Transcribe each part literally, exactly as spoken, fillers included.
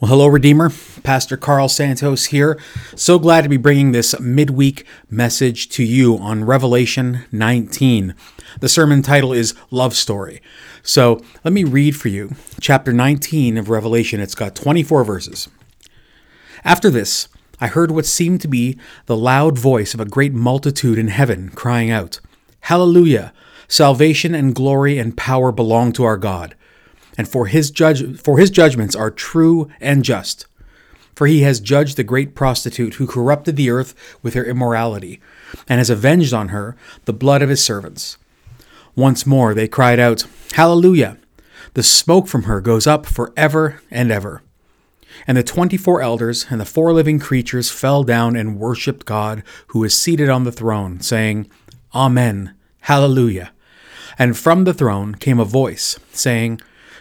Well, hello, Redeemer. Pastor Carl Santos here. So glad to be bringing this midweek message to you on Revelation nineteen. The sermon title is Love Story. So let me read for you chapter nineteen of Revelation. It's got twenty-four verses. After this, I heard what seemed to be the loud voice of a great multitude in heaven crying out, "Hallelujah! Salvation and glory and power belong to our God. And for his judge, for his judgments are true and just. For he has judged the great prostitute who corrupted the earth with her immorality, and has avenged on her the blood of his servants." Once more they cried out, "Hallelujah! The smoke from her goes up forever and ever." And the twenty-four elders and the four living creatures fell down and worshipped God, who is seated on the throne, saying, "Amen, Hallelujah." And from the throne came a voice, saying,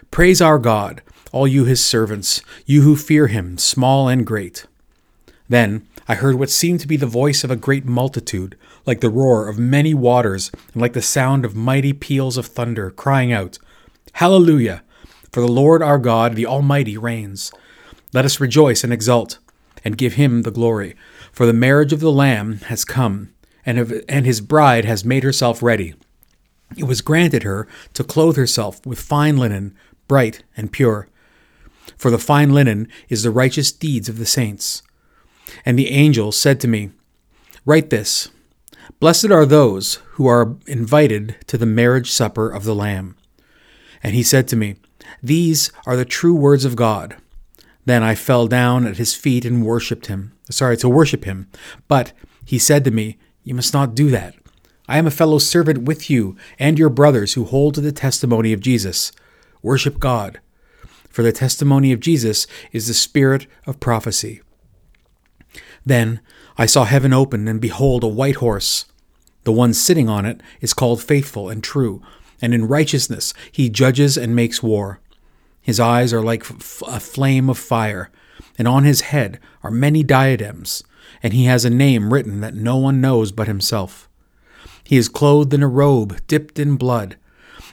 "Praise our God, all you his servants, you who fear him, small and great." Then I heard what seemed to be the voice of a great multitude, like the roar of many waters, and like the sound of mighty peals of thunder, crying out, "Hallelujah! For the Lord our God, the Almighty, reigns. Let us rejoice and exult, and give him the glory. For the marriage of the Lamb has come, and and his bride has made herself ready. It was granted her to clothe herself with fine linen, bright and pure. For the fine linen is the righteous deeds of the saints." And the angel said to me, "Write this: Blessed are those who are invited to the marriage supper of the Lamb." And he said to me, "These are the true words of God." Then I fell down at his feet and worshipped him. Sorry, to worship him. But he said to me, "You must not do that. I am a fellow servant with you and your brothers who hold to the testimony of Jesus. Worship God, for the testimony of Jesus is the spirit of prophecy." Then I saw heaven open, and behold, a white horse. The one sitting on it is called Faithful and True, and in righteousness he judges and makes war. His eyes are like f- a flame of fire, and on his head are many diadems, and he has a name written that no one knows but himself. He is clothed in a robe dipped in blood,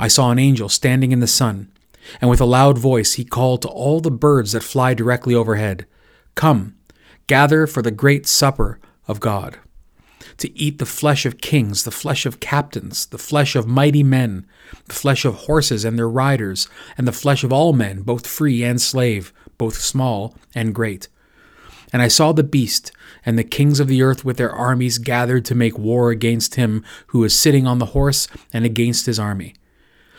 I saw an angel standing in the sun, and with a loud voice he called to all the birds that fly directly overhead, "Come, gather for the great supper of God, to eat the flesh of kings, the flesh of captains, the flesh of mighty men, the flesh of horses and their riders, and the flesh of all men, both free and slave, both small and great." And I saw the beast and the kings of the earth with their armies gathered to make war against him who is sitting on the horse and against his army.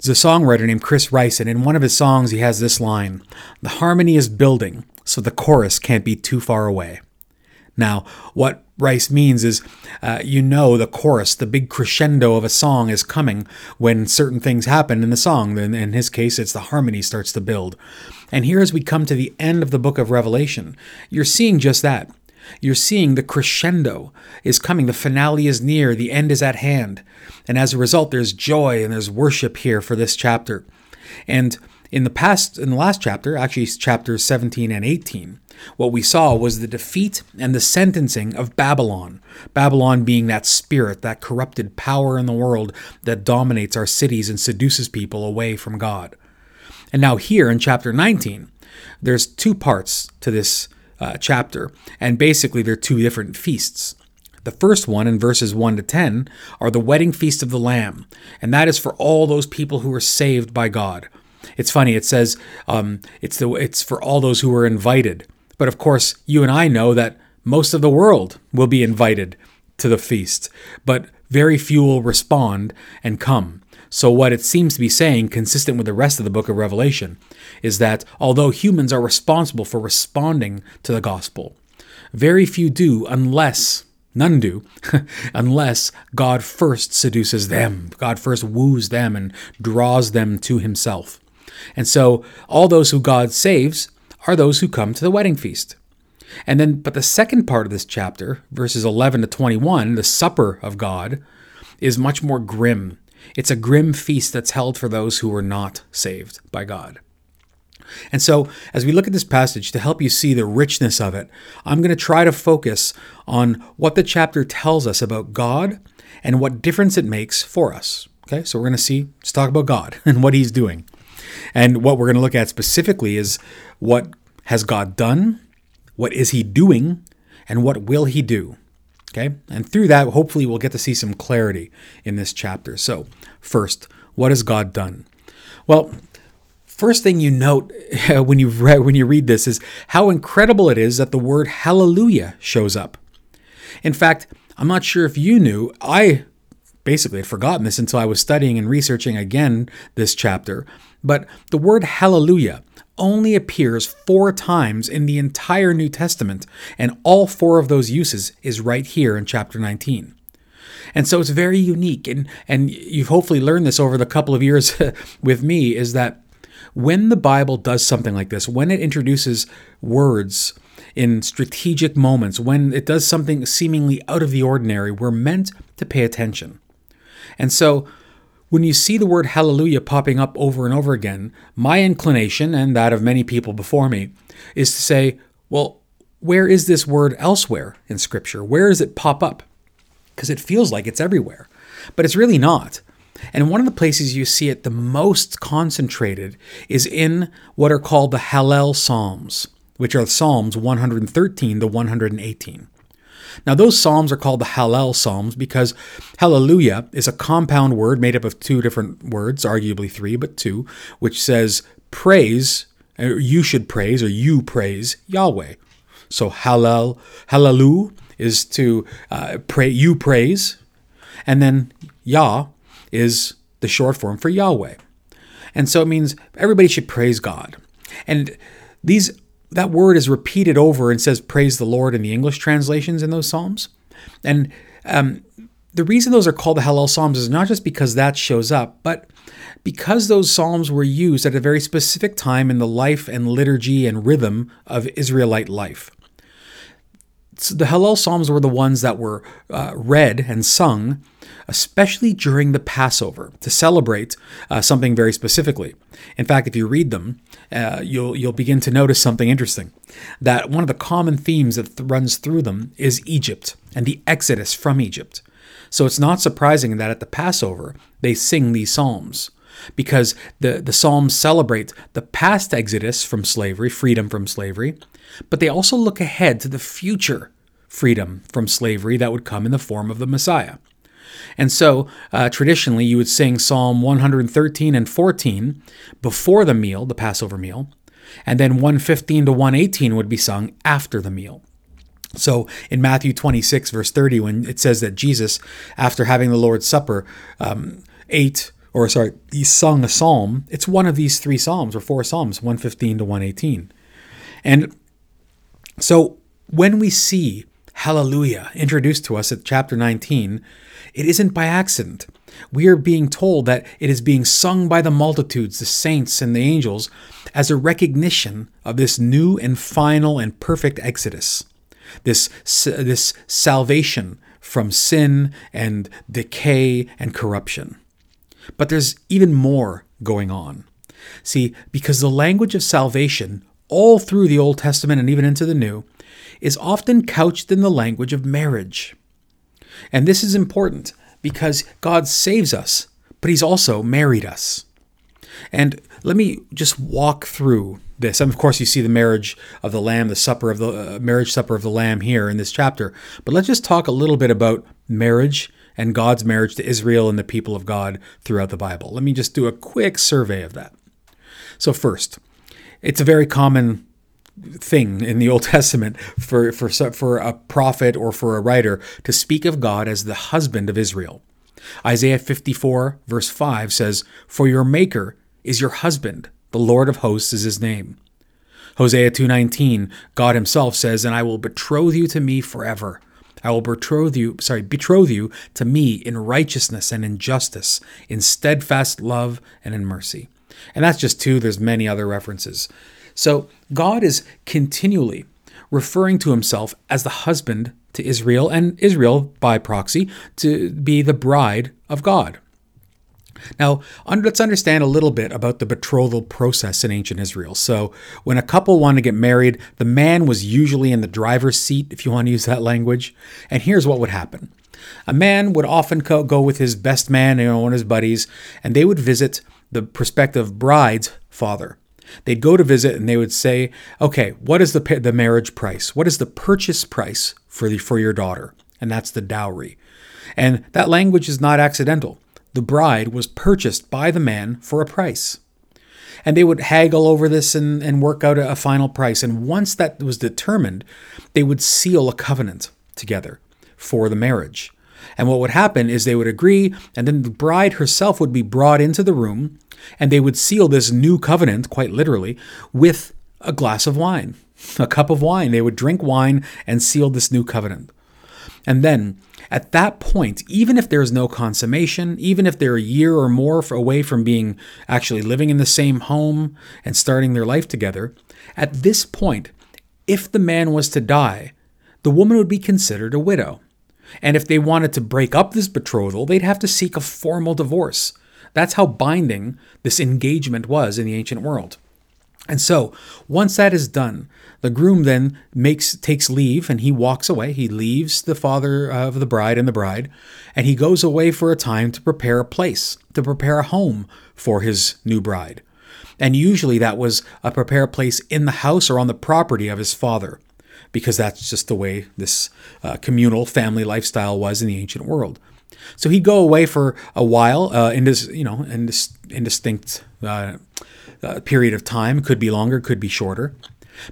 There's a songwriter named Chris Rice, and in one of his songs he has this line, "The harmony is building, so the chorus can't be too far away." Now, what Rice means is, uh, you know the chorus, the big crescendo of a song is coming when certain things happen in the song. In, in his case, it's the harmony starts to build. And here as we come to the end of the book of Revelation, you're seeing just that. You're seeing the crescendo is coming, the finale is near, the end is at hand. And as a result, there's joy and there's worship here for this chapter. And In the past, in the last chapter, actually chapters seventeen and eighteen, what we saw was the defeat and the sentencing of Babylon. Babylon being that spirit, that corrupted power in the world that dominates our cities and seduces people away from God. And now here in chapter nineteen, there's two parts to this uh, chapter, and basically they're two different feasts. The first one, in verses one to ten, are the wedding feast of the Lamb, and that is for all those people who are saved by God. It's funny, it says um, it's the it's for all those who were invited. But of course, you and I know that most of the world will be invited to the feast, but very few will respond and come. So what it seems to be saying, consistent with the rest of the book of Revelation, is that although humans are responsible for responding to the gospel, very few do unless, none do, unless God first seduces them. God first woos them and draws them to himself. And so all those who God saves are those who come to the wedding feast. And then, but the second part of this chapter, verses eleven to twenty-one, the supper of God, is much more grim. It's a grim feast that's held for those who were not saved by God. And so, as we look at this passage, to help you see the richness of it, I'm going to try to focus on what the chapter tells us about God and what difference it makes for us. Okay, so we're going to see, let's talk about God and what he's doing. And what we're going to look at specifically is what has God done, what is he doing, and what will he do? Okay? And through that, hopefully we'll get to see some clarity in this chapter. So first, what has God done? Well, first thing you note when you read, when you read this is how incredible it is that the word hallelujah shows up. In fact, I'm not sure if you knew, I basically had forgotten this until I was studying and researching again this chapter, but the word hallelujah only appears four times in the entire New Testament, and all four of those uses is right here in chapter nineteen. And so it's very unique, and, and you've hopefully learned this over the couple of years with me, is that when the Bible does something like this, when it introduces words in strategic moments, when it does something seemingly out of the ordinary, we're meant to pay attention. And so when you see the word hallelujah popping up over and over again, my inclination, and that of many people before me, is to say, well, where is this word elsewhere in Scripture? Where does it pop up? Because it feels like it's everywhere, but it's really not. And one of the places you see it the most concentrated is in what are called the Hallel Psalms, which are Psalms one hundred thirteen to one hundred eighteen. Now, those psalms are called the Hallel Psalms because hallelujah is a compound word made up of two different words, arguably three, but two, which says praise, or you should praise, or you praise Yahweh. So hallel, hallelu is to uh, pray, you praise, and then Yah is the short form for Yahweh. And so it means everybody should praise God. And these That word is repeated over and says, praise the Lord in the English translations in those Psalms. And um, the reason those are called the Hallel Psalms is not just because that shows up, but because those Psalms were used at a very specific time in the life and liturgy and rhythm of Israelite life. So the Hallel Psalms were the ones that were uh, read and sung, especially during the Passover, to celebrate uh, something very specifically. In fact, if you read them, uh, you'll you'll begin to notice something interesting, that one of the common themes that th- runs through them is Egypt and the Exodus from Egypt. So it's not surprising that at the Passover, they sing these psalms, because the, the psalms celebrate the past exodus from slavery, freedom from slavery, but they also look ahead to the future freedom from slavery that would come in the form of the Messiah. And so uh, traditionally, you would sing Psalm one hundred thirteen and fourteen before the meal, the Passover meal, and then one fifteen to one eighteen would be sung after the meal. So in Matthew twenty-six, verse thirty, when it says that Jesus, after having the Lord's Supper, um, ate, or sorry, he sung a psalm, it's one of these three psalms, or four psalms, one fifteen to one eighteen. And so when we see hallelujah introduced to us at chapter nineteen, it isn't by accident. We are being told that it is being sung by the multitudes, the saints and the angels, as a recognition of this new and final and perfect exodus, this, this salvation from sin and decay and corruption. But there's even more going on. See, because the language of salvation all through the Old Testament and even into the New is often couched in the language of marriage. And this is important because God saves us, but he's also married us. And let me just walk through this. And of course, you see the marriage of the Lamb, the supper of the uh, marriage supper of the Lamb here in this chapter. But let's just talk a little bit about marriage and God's marriage to Israel and the people of God throughout the Bible. Let me just do a quick survey of that. So first, it's a very common thing in the Old Testament for, for, for a prophet or for a writer to speak of God as the husband of Israel. Isaiah fifty-four verse five says, "For your maker is your husband, the Lord of hosts is his name." Hosea two nineteen, God himself says, "And I will betroth you to me forever. I will betroth you, sorry, betroth you to me in righteousness and in justice, in steadfast love and in mercy." And that's just two. There's many other references. So God is continually referring to himself as the husband to Israel, and Israel, by proxy, to be the bride of God. Now, let's understand a little bit about the betrothal process in ancient Israel. So when a couple wanted to get married, the man was usually in the driver's seat, if you want to use that language. And here's what would happen. A man would often co- go with his best man, you know, one of his buddies, and they would visit the prospective bride's father. They'd go to visit and they would say, okay, what is the pa- the marriage price? What is the purchase price for the for your daughter? And that's the dowry. And that language is not accidental. The bride was purchased by the man for a price. And they would haggle over this and, and work out a, a final price. And once that was determined, they would seal a covenant together for the marriage. And what would happen is they would agree, and then the bride herself would be brought into the room, and they would seal this new covenant, quite literally, with a glass of wine, a cup of wine. They would drink wine and seal this new covenant. And then at that point, even if there is no consummation, even if they're a year or more away from being actually living in the same home and starting their life together, at this point, if the man was to die, the woman would be considered a widow. And if they wanted to break up this betrothal, they'd have to seek a formal divorce. That's how binding this engagement was in the ancient world. And so once that is done, the groom then makes takes leave and he walks away. He leaves the father of the bride and the bride, and he goes away for a time to prepare a place, to prepare a home for his new bride. And usually that was a prepare place in the house or on the property of his father, because that's just the way this uh, communal family lifestyle was in the ancient world. So he'd go away for a while, uh, in this, you know, in this indistinct uh, uh, period of time. Could be longer, could be shorter,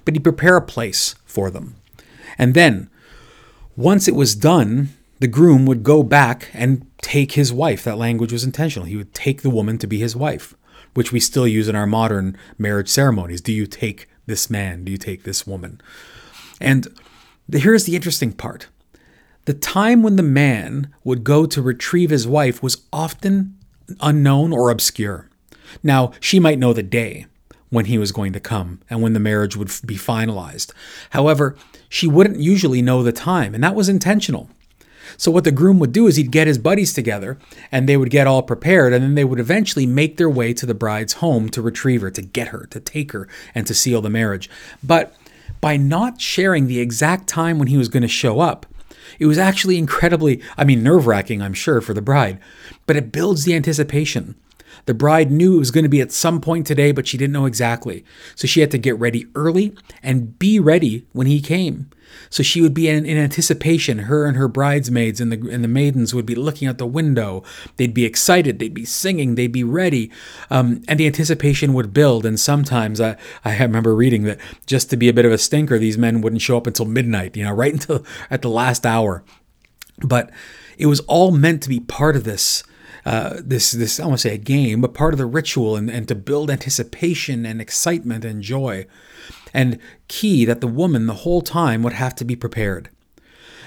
but he'd prepare a place for them. And then once it was done, the groom would go back and take his wife. That language was intentional. He would take the woman to be his wife, which we still use in our modern marriage ceremonies. Do you take this man? Do you take this woman? And the, here's the interesting part. The time when the man would go to retrieve his wife was often unknown or obscure. Now, she might know the day when he was going to come and when the marriage would be finalized. However, she wouldn't usually know the time, and that was intentional. So what the groom would do is he'd get his buddies together, and they would get all prepared, and then they would eventually make their way to the bride's home to retrieve her, to get her, to take her, and to seal the marriage. But by not sharing the exact time when he was going to show up, it was actually incredibly, I mean, nerve-wracking, I'm sure, for the bride, but it builds the anticipation. The bride knew it was going to be at some point today, but she didn't know exactly. So she had to get ready early and be ready when he came. So she would be in, in anticipation. Her and her bridesmaids and the and the maidens would be looking out the window. They'd be excited. They'd be singing. They'd be ready. Um, and the anticipation would build. And sometimes I, I remember reading that just to be a bit of a stinker, these men wouldn't show up until midnight, you know, right until at the last hour. But it was all meant to be part of this. Uh, this, this I want to say a game, but part of the ritual and, and to build anticipation and excitement and joy. And key that the woman the whole time would have to be prepared.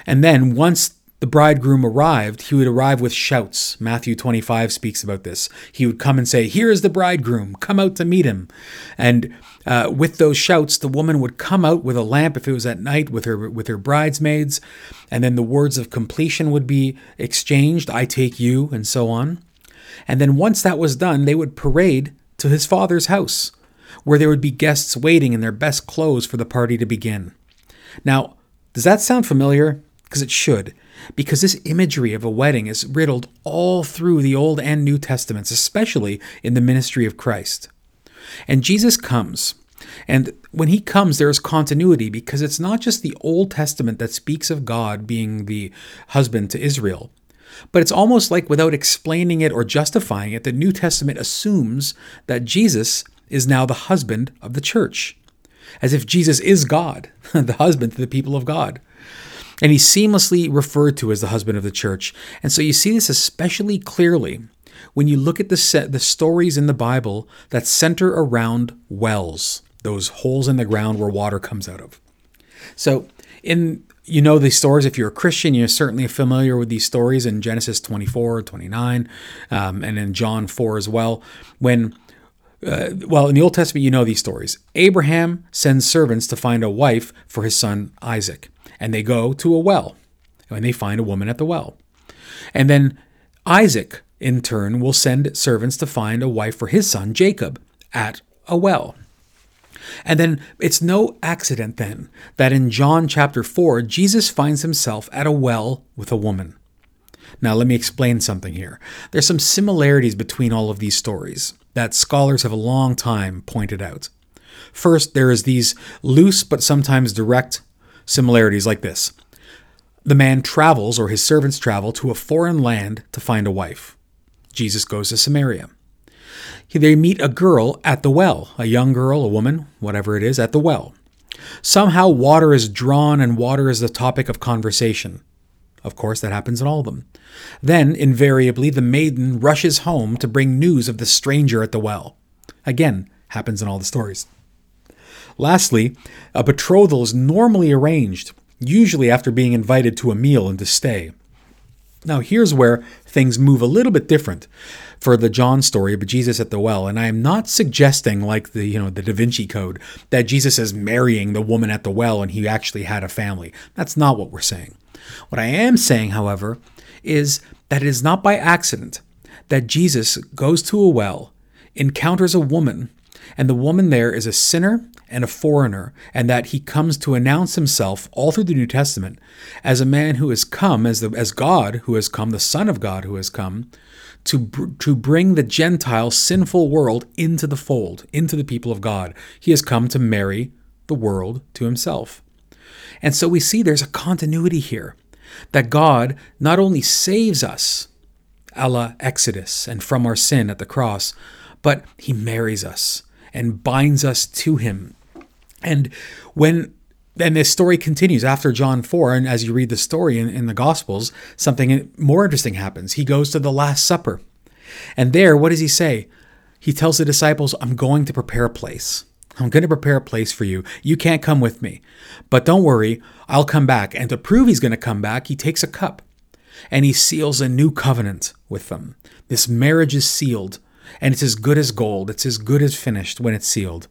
And then once the bridegroom arrived, he would arrive with shouts. Matthew twenty-five speaks about this. He would come and say, "Here is the bridegroom, come out to meet him." And uh, with those shouts, the woman would come out with a lamp, if it was at night, with her with her bridesmaids. And then the words of completion would be exchanged, "I take you," and so on. And then once that was done, they would parade to his father's house, where there would be guests waiting in their best clothes for the party to begin. Now, does that sound familiar? Because it should. Because this imagery of a wedding is riddled all through the Old and New Testaments, especially in the ministry of Christ. And Jesus comes. And when he comes, there is continuity, because it's not just the Old Testament that speaks of God being the husband to Israel. But it's almost like, without explaining it or justifying it, the New Testament assumes that Jesus is now the husband of the church. as if Jesus is God, the husband to the people of God. And he's seamlessly referred to as the husband of the church. And so you see this especially clearly when you look at the set, the stories in the Bible that center around wells, those holes in the ground where water comes out of. So in you know these stories, if you're a Christian, you're certainly familiar with these stories in Genesis twenty-four, twenty-nine, um, and in John four as well. When, uh, well, in the Old Testament, you know these stories. Abraham sends servants to find a wife for his son Isaac, and they go to a well, and they find a woman at the well. And then Isaac, in turn, will send servants to find a wife for his son Jacob at a well. And then it's no accident then that in John chapter four, Jesus finds himself at a well with a woman. Now, let me explain something here. There's some similarities between all of these stories that scholars have a long time pointed out. First, there is these loose but sometimes direct similarities like this. The man travels, or his servants travel, to a foreign land to find a wife. Jesus goes to Samaria. They meet a girl at the well, a young girl, a woman, whatever it is, at the well. Somehow water is drawn and water is the topic of conversation. Of course, that happens in all of them. Then, invariably, the maiden rushes home to bring news of the stranger at the well. Again, happens in all the stories. Lastly, a betrothal is normally arranged, usually after being invited to a meal and to stay. Now, here's where things move a little bit different for the John story of Jesus at the well. And I am not suggesting, like the, you know, the Da Vinci Code, that Jesus is marrying the woman at the well and he actually had a family. That's not what we're saying. What I am saying, however, is that it is not by accident that Jesus goes to a well, encounters a woman, and the woman there is a sinner and a foreigner, and that he comes to announce himself all through the New Testament as a man who has come, as the as God who has come, the Son of God who has come, to, br- to bring the Gentile sinful world into the fold, into the people of God. He has come to marry the world to himself. And so we see there's a continuity here, that God not only saves us, a la Exodus, and from our sin at the cross, but he marries us and binds us to him. And when and this story continues after John four, and as you read the story in, in the Gospels, something more interesting happens. He goes to the Last Supper. And there, what does he say? He tells the disciples, I'm going to prepare a place. I'm going to prepare a place for you. You can't come with me, but don't worry, I'll come back. And to prove he's going to come back, he takes a cup and he seals a new covenant with them. This marriage is sealed. And it's as good as gold. It's as good as finished when it's sealed.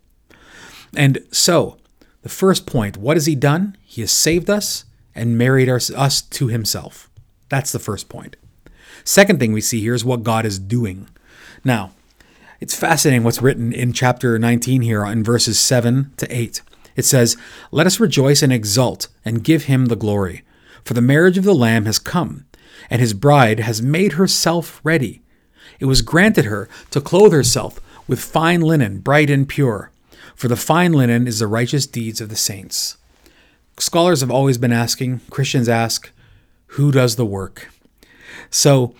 And so, the first point, what has he done? He has saved us and married our, us to himself. That's the first point. Second thing we see here is what God is doing. Now, it's fascinating what's written in chapter nineteen here in verses seven to eight. It says, "Let us rejoice and exult and give him the glory. For the marriage of the Lamb has come, and his bride has made herself ready. It was granted her to clothe herself with fine linen, bright and pure, for the fine linen is the righteous deeds of the saints." Scholars have always been asking, Christians ask, who does the work? So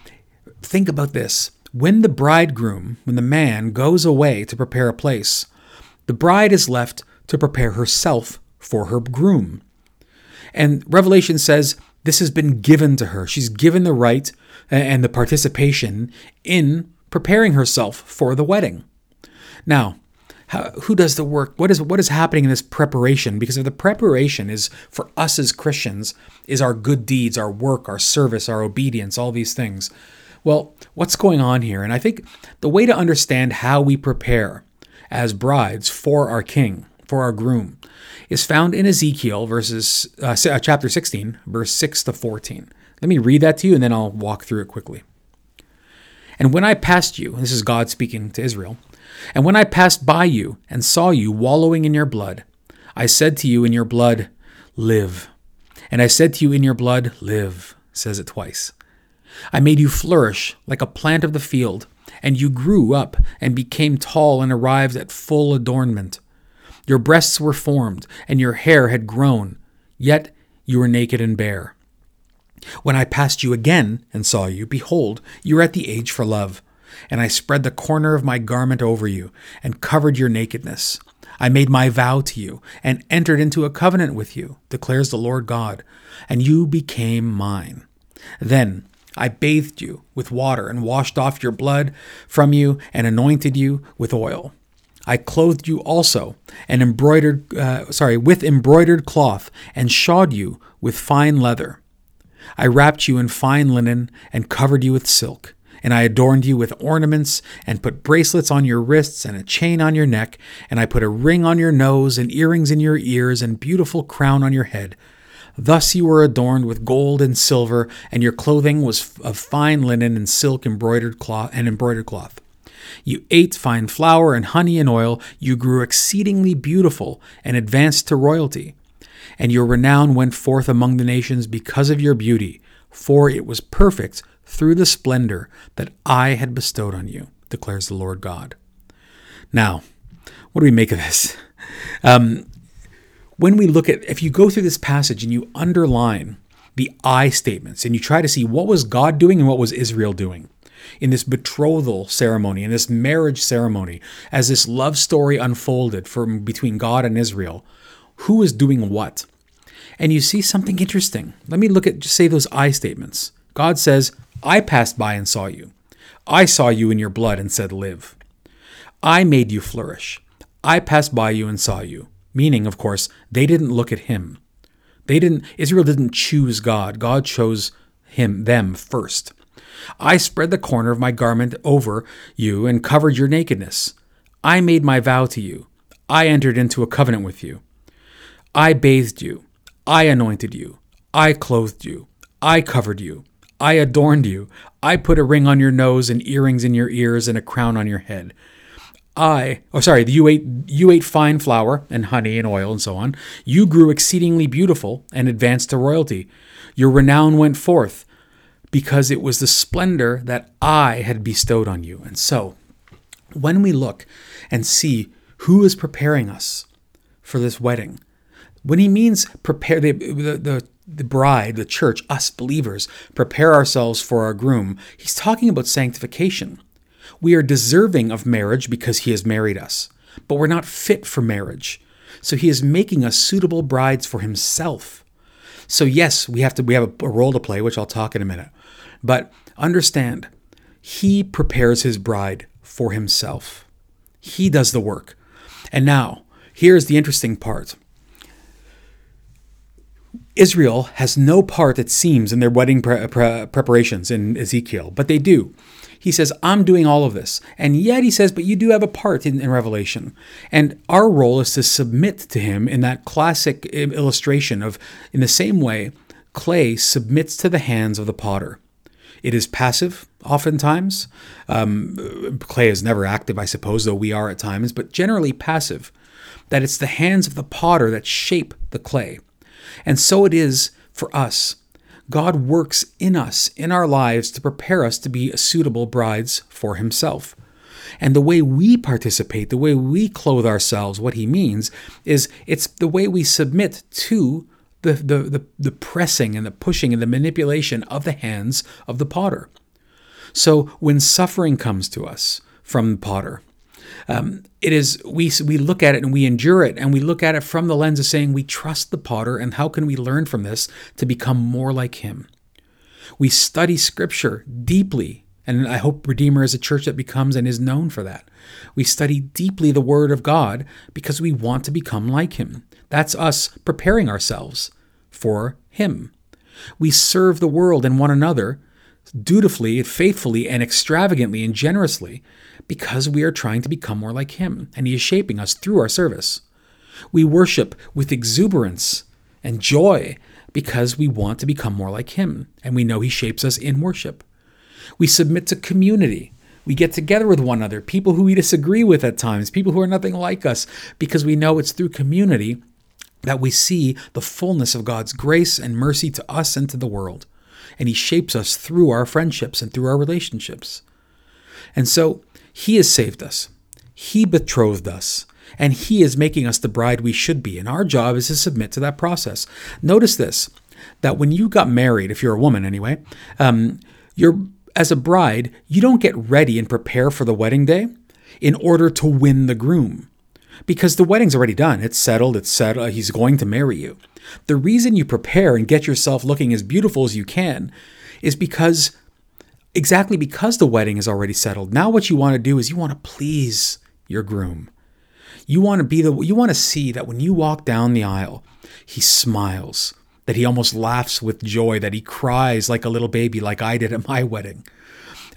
think about this. When the bridegroom, when the man goes away to prepare a place, the bride is left to prepare herself for her groom. And Revelation says this has been given to her. She's given the right and the participation in preparing herself for the wedding. Now, how, who does the work? What is what is happening in this preparation? Because if the preparation is for us as Christians, is our good deeds, our work, our service, our obedience, all these things. Well, what's going on here? And I think the way to understand how we prepare as brides for our king, for our groom, is found in Ezekiel verses uh, chapter sixteen, verse six to fourteen. Let me read that to you, and then I'll walk through it quickly. "And when I passed you," this is God speaking to Israel, "and when I passed by you and saw you wallowing in your blood, I said to you in your blood, live. And I said to you in your blood, live," says it twice. "I made you flourish like a plant of the field, and you grew up and became tall and arrived at full adornment. Your breasts were formed, and your hair had grown, yet you were naked and bare. When I passed you again and saw you, behold, you were at the age for love. And I spread the corner of my garment over you and covered your nakedness. I made my vow to you and entered into a covenant with you, declares the Lord God, and you became mine. Then I bathed you with water and washed off your blood from you and anointed you with oil. I clothed you also and embroidered, uh, sorry, with embroidered cloth and shod you with fine leather. I wrapped you in fine linen and covered you with silk. And I adorned you with ornaments and put bracelets on your wrists and a chain on your neck. And I put a ring on your nose and earrings in your ears and beautiful crown on your head. Thus you were adorned with gold and silver, and your clothing was of fine linen and silk embroidered cloth and embroidered cloth. You ate fine flour and honey and oil. You grew exceedingly beautiful and advanced to royalty. And your renown went forth among the nations because of your beauty, for it was perfect through the splendor that I had bestowed on you, declares the Lord God. Now, what do we make of this? Um, when we look at, if you go through this passage and you underline the I statements and you try to see what was God doing and what was Israel doing in this betrothal ceremony, in this marriage ceremony, as this love story unfolded from between God and Israel, who is doing what? And you see something interesting. Let me look at, just say those I statements. God says, I passed by and saw you. I saw you in your blood and said, live. I made you flourish. I passed by you and saw you. Meaning, of course, they didn't look at him. They didn't, Israel didn't choose God. God chose him, them first. I spread the corner of my garment over you and covered your nakedness. I made my vow to you. I entered into a covenant with you. I bathed you. I anointed you. I clothed you. I covered you. I adorned you. I put a ring on your nose and earrings in your ears and a crown on your head. I, oh sorry, you ate you ate fine flour and honey and oil and so on. You grew exceedingly beautiful and advanced to royalty. Your renown went forth because it was the splendor that I had bestowed on you. And so, when we look and see who is preparing us for this wedding, when he means prepare, the the, the The bride, the church, us believers, prepare ourselves for our groom. He's talking about sanctification. We are deserving of marriage because he has married us, but we're not fit for marriage. So he is making us suitable brides for himself. So yes, we have to, we have a role to play, which I'll talk in a minute, but understand, he prepares his bride for himself. He does the work. And now here's the interesting part. Israel has no part, it seems, in their wedding pre- pre- preparations in Ezekiel, but they do. He says, I'm doing all of this. And yet he says, but you do have a part in, in Revelation. And our role is to submit to him in that classic illustration of, in the same way, clay submits to the hands of the potter. It is passive, oftentimes. Um, clay is never active, I suppose, though we are at times, but generally passive, that it's the hands of the potter that shape the clay. And so it is for us. God works in us, in our lives, to prepare us to be suitable brides for himself. And the way we participate, the way we clothe ourselves, what he means is it's the way we submit to the, the, the, the pressing and the pushing and the manipulation of the hands of the potter. So when suffering comes to us from the potter, Um, it is we we look at it and we endure it, and we look at it from the lens of saying we trust the potter, and how can we learn from this to become more like him? We study scripture deeply, and I hope Redeemer is a church that becomes and is known for that. We study deeply the word of God because we want to become like him. That's us preparing ourselves for him. We serve the world and one another dutifully, faithfully, and extravagantly and generously, because we are trying to become more like him, and he is shaping us through our service. We worship with exuberance and joy because we want to become more like him, and we know he shapes us in worship. We submit to community. We get together with one another, people who we disagree with at times, people who are nothing like us, because we know it's through community that we see the fullness of God's grace and mercy to us and to the world. And he shapes us through our friendships and through our relationships. And so he has saved us. He betrothed us. And he is making us the bride we should be. And our job is to submit to that process. Notice this, that when you got married, if you're a woman anyway, um, you're as a bride, you don't get ready and prepare for the wedding day in order to win the groom. because the wedding's already done. It's settled. It's settled. He's going to marry you. The reason you prepare and get yourself looking as beautiful as you can is because, exactly because the wedding is already settled. Now what you want to do is you want to please your groom. You want to be the, you want to see that when you walk down the aisle, he smiles, that he almost laughs with joy, that he cries like a little baby, like I did at my wedding.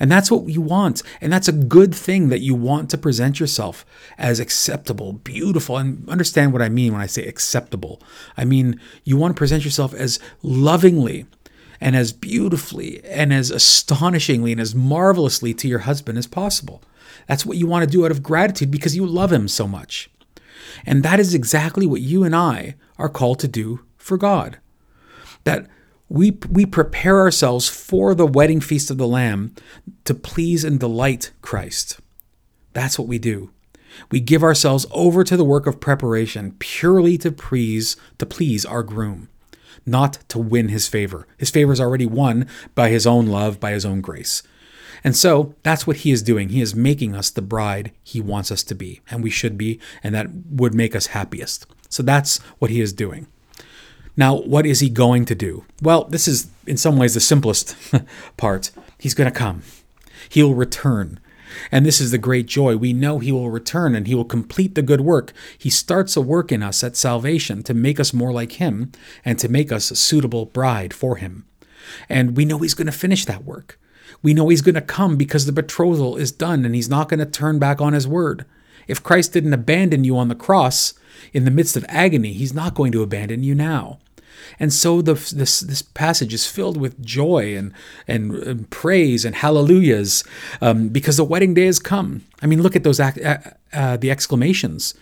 And that's what you want. And that's a good thing, that you want to present yourself as acceptable, beautiful. And understand what I mean when I say acceptable. I mean, you want to present yourself as lovingly and as beautifully and as astonishingly and as marvelously to your husband as possible. That's what you want to do out of gratitude, because you love him so much. And that is exactly what you and I are called to do for God. That We we prepare ourselves for the wedding feast of the Lamb to please and delight Christ. That's what we do. We give ourselves over to the work of preparation purely to please, to please our groom, not to win his favor. His favor is already won by his own love, by his own grace. And so that's what he is doing. He is making us the bride he wants us to be, and we should be, and that would make us happiest. So that's what he is doing. Now, what is he going to do? Well, this is in some ways the simplest part. He's going to come. He'll return. And this is the great joy. We know he will return and he will complete the good work. He starts a work in us at salvation to make us more like him and to make us a suitable bride for him. And we know he's going to finish that work. We know he's going to come because the betrothal is done and he's not going to turn back on his word. If Christ didn't abandon you on the cross in the midst of agony, he's not going to abandon you now. And so the, this this passage is filled with joy and and, and praise and hallelujahs um, because the wedding day has come. I mean, look at those ac- uh, uh, the exclamations.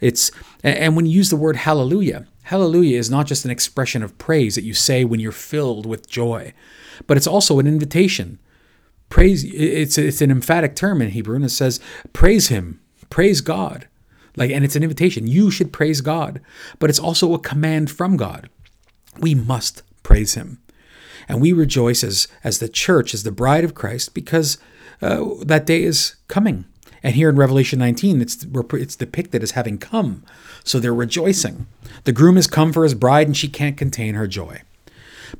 It's and when you use the word hallelujah, hallelujah is not just an expression of praise that you say when you're filled with joy, but it's also an invitation. Praise. It's it's an emphatic term in Hebrew, and it says praise him, praise God, like and it's an invitation. You should praise God, but it's also a command from God. We must praise him. And we rejoice as, as the church, as the bride of Christ, because uh, that day is coming. And here in Revelation nineteen, it's it's depicted as having come. So they're rejoicing. The groom has come for his bride, and she can't contain her joy.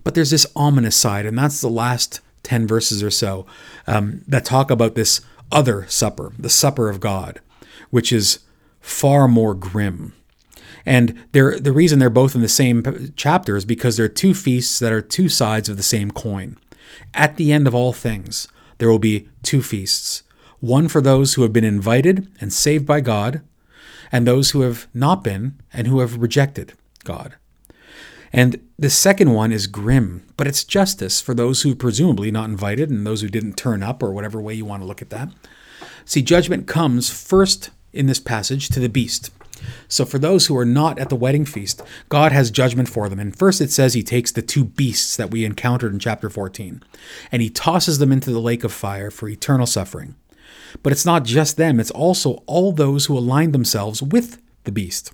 But there's this ominous side, and that's the last ten verses or so um, that talk about this other supper, the supper of God, which is far more grim. And they're, the reason they're both in the same chapter is because they're two feasts that are two sides of the same coin. At the end of all things, there will be two feasts, one for those who have been invited and saved by God, and those who have not been and who have rejected God. And the second one is grim, but it's justice for those who presumably not invited and those who didn't turn up, or whatever way you want to look at that. See, judgment comes first in this passage to the beast. So for those who are not at the wedding feast, God has judgment for them. And first it says he takes the two beasts that we encountered in chapter fourteen, and he tosses them into the lake of fire for eternal suffering. But it's not just them, it's also all those who align themselves with the beast.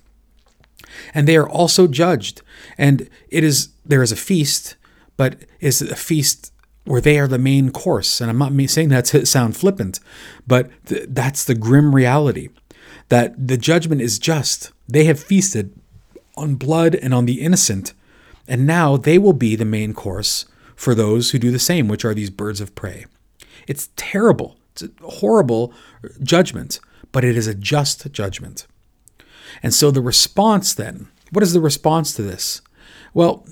And they are also judged. And it is there is a feast, but is a feast where they are the main course. And I'm not saying that to sound flippant, but th- that's the grim reality. That the judgment is just. They have feasted on blood and on the innocent, and now they will be the main course for those who do the same, which are these birds of prey. It's terrible. It's a horrible judgment, but it is a just judgment. And so the response then, what is the response to this? Well,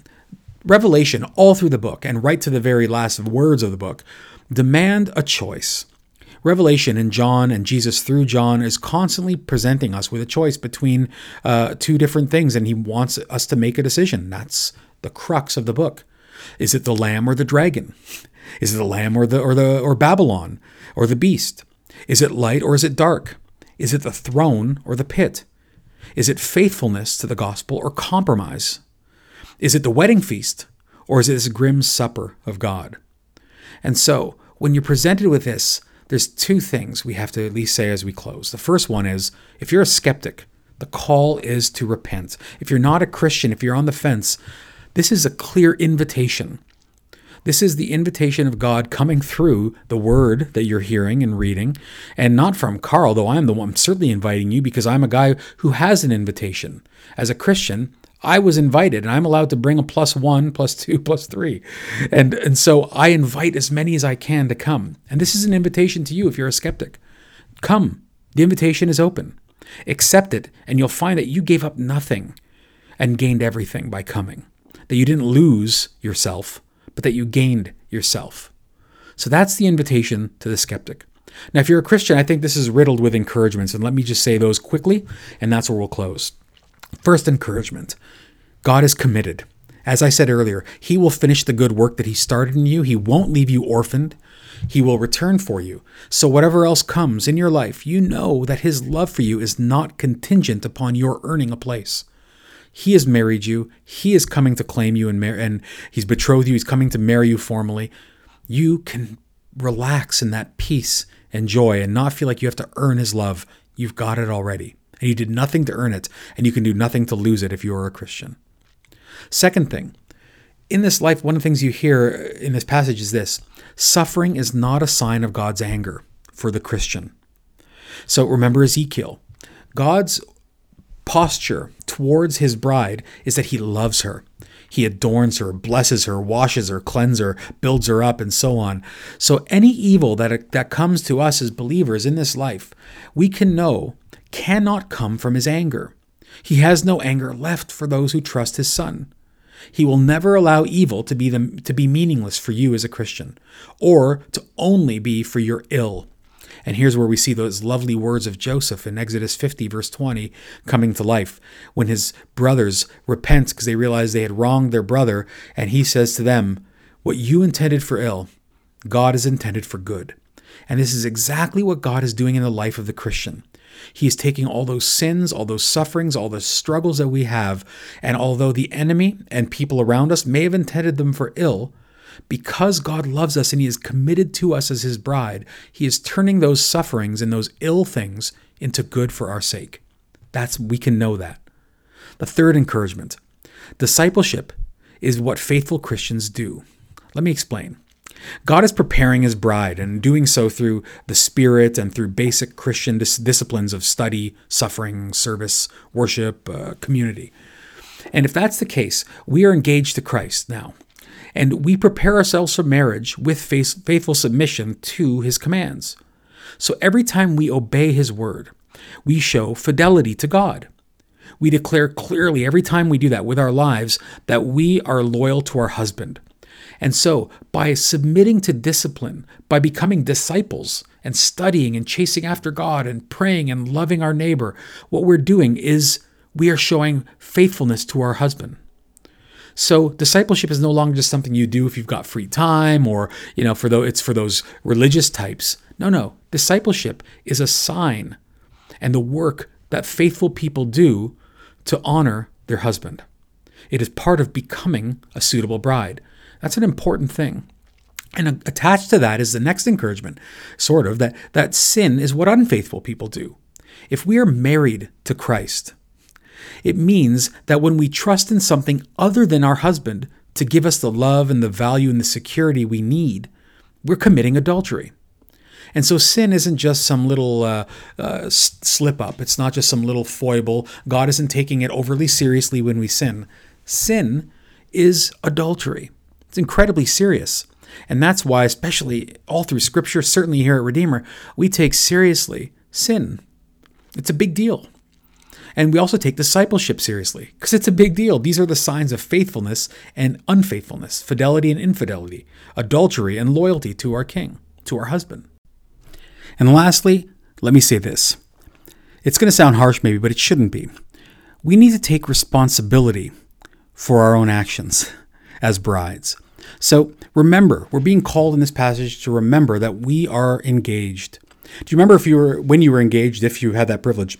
Revelation, all through the book, and right to the very last words of the book, demand a choice. Revelation in John and Jesus through John is constantly presenting us with a choice between uh, two different things, and he wants us to make a decision. That's the crux of the book. Is it the lamb or the dragon? Is it the lamb or the or the or Babylon or the beast? Is it light or is it dark? Is it the throne or the pit? Is it faithfulness to the gospel or compromise? Is it the wedding feast or is it this grim supper of God? And so when you're presented with this, there's two things we have to at least say as we close. The first one is, if you're a skeptic, the call is to repent. If you're not a Christian, if you're on the fence, this is a clear invitation This is the invitation of God coming through the word that you're hearing and reading, and not from Carl, though I'm the one I'm certainly inviting you because I'm a guy who has an invitation. As a Christian, I was invited, and I'm allowed to bring a plus one, plus two, plus three. And, and so I invite as many as I can to come. And this is an invitation to you if you're a skeptic. Come. The invitation is open. Accept it, and you'll find that you gave up nothing and gained everything by coming. That you didn't lose yourself, but that you gained yourself. So that's the invitation to the skeptic. Now, if you're a Christian, I think this is riddled with encouragements, and let me just say those quickly, and that's where we'll close. First encouragement, God is committed. As I said earlier, he will finish the good work that he started in you. He won't leave you orphaned. He will return for you. So whatever else comes in your life, you know that his love for you is not contingent upon your earning a place. He has married you. He is coming to claim you and, mar- and he's betrothed you. He's coming to marry you formally. You can relax in that peace and joy and not feel like you have to earn his love. You've got it already. And you did nothing to earn it, and you can do nothing to lose it if you are a Christian. Second thing, in this life, one of the things you hear in this passage is this: suffering is not a sign of God's anger for the Christian. So remember Ezekiel. God's posture towards his bride is that he loves her. He adorns her, blesses her, washes her, cleanses her, builds her up, and so on. So any evil that, that comes to us as believers in this life, we can know cannot come from his anger. He has no anger left for those who trust his son. He will never allow evil to be the, to be meaningless for you as a Christian, or to only be for your ill. And here's where we see those lovely words of Joseph in Exodus fifty, verse twenty, coming to life when his brothers repent because they realize they had wronged their brother. And he says to them, what you intended for ill, God has intended for good. And this is exactly what God is doing in the life of the Christian. He is taking all those sins, all those sufferings, all the struggles that we have, and although the enemy and people around us may have intended them for ill, because God loves us and he is committed to us as his bride, he is turning those sufferings and those ill things into good for our sake. That's, we can know that. The third encouragement, discipleship is what faithful Christians do. Let me explain. God is preparing his bride and doing so through the Spirit and through basic Christian dis- disciplines of study, suffering, service, worship, uh, community. And if that's the case, we are engaged to Christ now. And we prepare ourselves for marriage with faith- faithful submission to his commands. So every time we obey his word, we show fidelity to God. We declare clearly every time we do that with our lives that we are loyal to our husband. And so, by submitting to discipline, by becoming disciples and studying and chasing after God and praying and loving our neighbor, what we're doing is we are showing faithfulness to our husband. So discipleship is no longer just something you do if you've got free time or, you know, for those, it's for those religious types. No, no. Discipleship is a sign and the work that faithful people do to honor their husband. It is part of becoming a suitable bride. That's an important thing. And attached to that is the next encouragement, sort of, that, that sin is what unfaithful people do. If we are married to Christ, it means that when we trust in something other than our husband to give us the love and the value and the security we need, we're committing adultery. And so sin isn't just some little uh, uh, slip up. It's not just some little foible. God isn't taking it overly seriously when we sin. Sin is adultery. It's incredibly serious. And that's why, especially all through Scripture, certainly here at Redeemer, we take seriously sin. It's a big deal. And we also take discipleship seriously because it's a big deal. These are the signs of faithfulness and unfaithfulness, fidelity and infidelity, adultery and loyalty to our king, to our husband. And lastly, let me say this. It's going to sound harsh maybe, but it shouldn't be. We need to take responsibility for our own actions as brides. So remember, we're being called in this passage to remember that we are engaged. Do you remember if you were when you were engaged, if you had that privilege?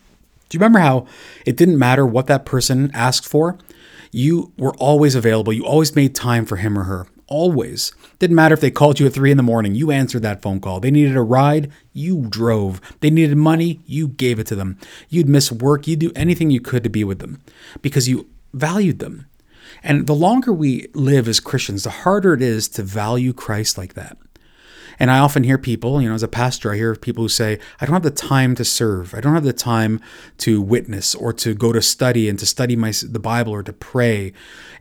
Do you remember how it didn't matter what that person asked for? You were always available. You always made time for him or her. Always. Didn't matter if they called you at three in the morning. You answered that phone call. They needed a ride. You drove. They needed money. You gave it to them. You'd miss work. You'd do anything you could to be with them because you valued them. And the longer we live as Christians, the harder it is to value Christ like that. And I often hear people, you know, as a pastor, I hear people who say, I don't have the time to serve. I don't have the time to witness or to go to study and to study my, the Bible or to pray.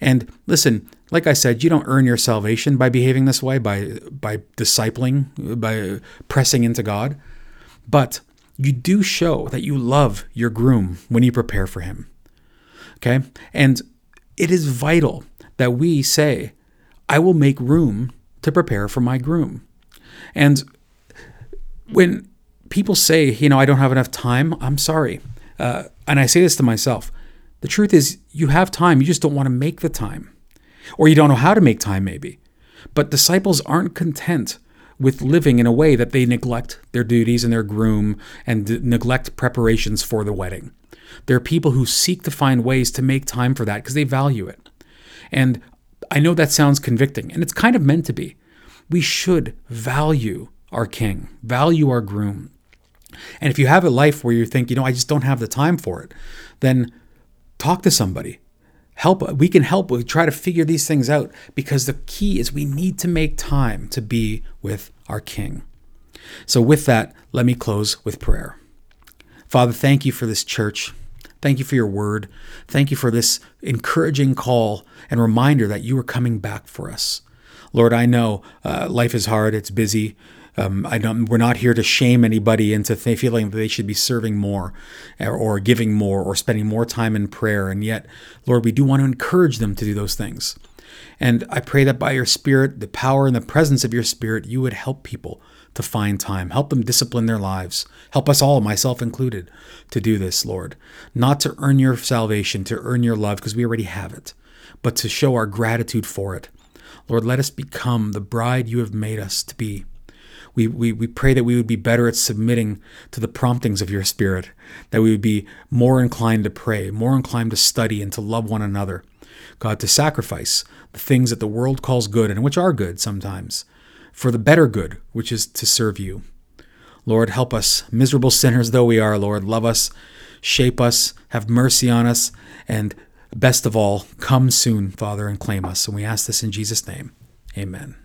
And listen, like I said, you don't earn your salvation by behaving this way, by by discipling, by pressing into God. But you do show that you love your groom when you prepare for him. Okay? And it is vital that we say, I will make room to prepare for my groom. And when people say, you know, I don't have enough time, I'm sorry. Uh, and I say this to myself. The truth is you have time. You just don't want to make the time, or you don't know how to make time maybe. But disciples aren't content with living in a way that they neglect their duties and their groom and d- neglect preparations for the wedding. There are people who seek to find ways to make time for that because they value it. And I know that sounds convicting, and it's kind of meant to be. We should value our king, value our groom. And if you have a life where you think, you know, I just don't have the time for it, then talk to somebody. Help. We can help. We try to figure these things out, because the key is we need to make time to be with our king. So with that, let me close with prayer. Father, thank you for this church. Thank you for your word. Thank you for this encouraging call and reminder that you are coming back for us. Lord, I know uh, life is hard. It's busy. Um, I don't, we're not here to shame anybody into th- feeling that they should be serving more or, or giving more or spending more time in prayer. And yet, Lord, we do want to encourage them to do those things. And I pray that by your Spirit, the power and the presence of your Spirit, you would help people to find time, help them discipline their lives. Help us all, myself included, to do this, Lord, not to earn your salvation, to earn your love, because we already have it, but to show our gratitude for it. Lord, let us become the bride you have made us to be. We, we we pray that we would be better at submitting to the promptings of your Spirit, that we would be more inclined to pray, more inclined to study and to love one another. God, to sacrifice the things that the world calls good and which are good sometimes for the better good, which is to serve you. Lord, help us, miserable sinners though we are, Lord. Love us, shape us, have mercy on us, and best of all, come soon, Father, and claim us. And we ask this in Jesus' name. Amen.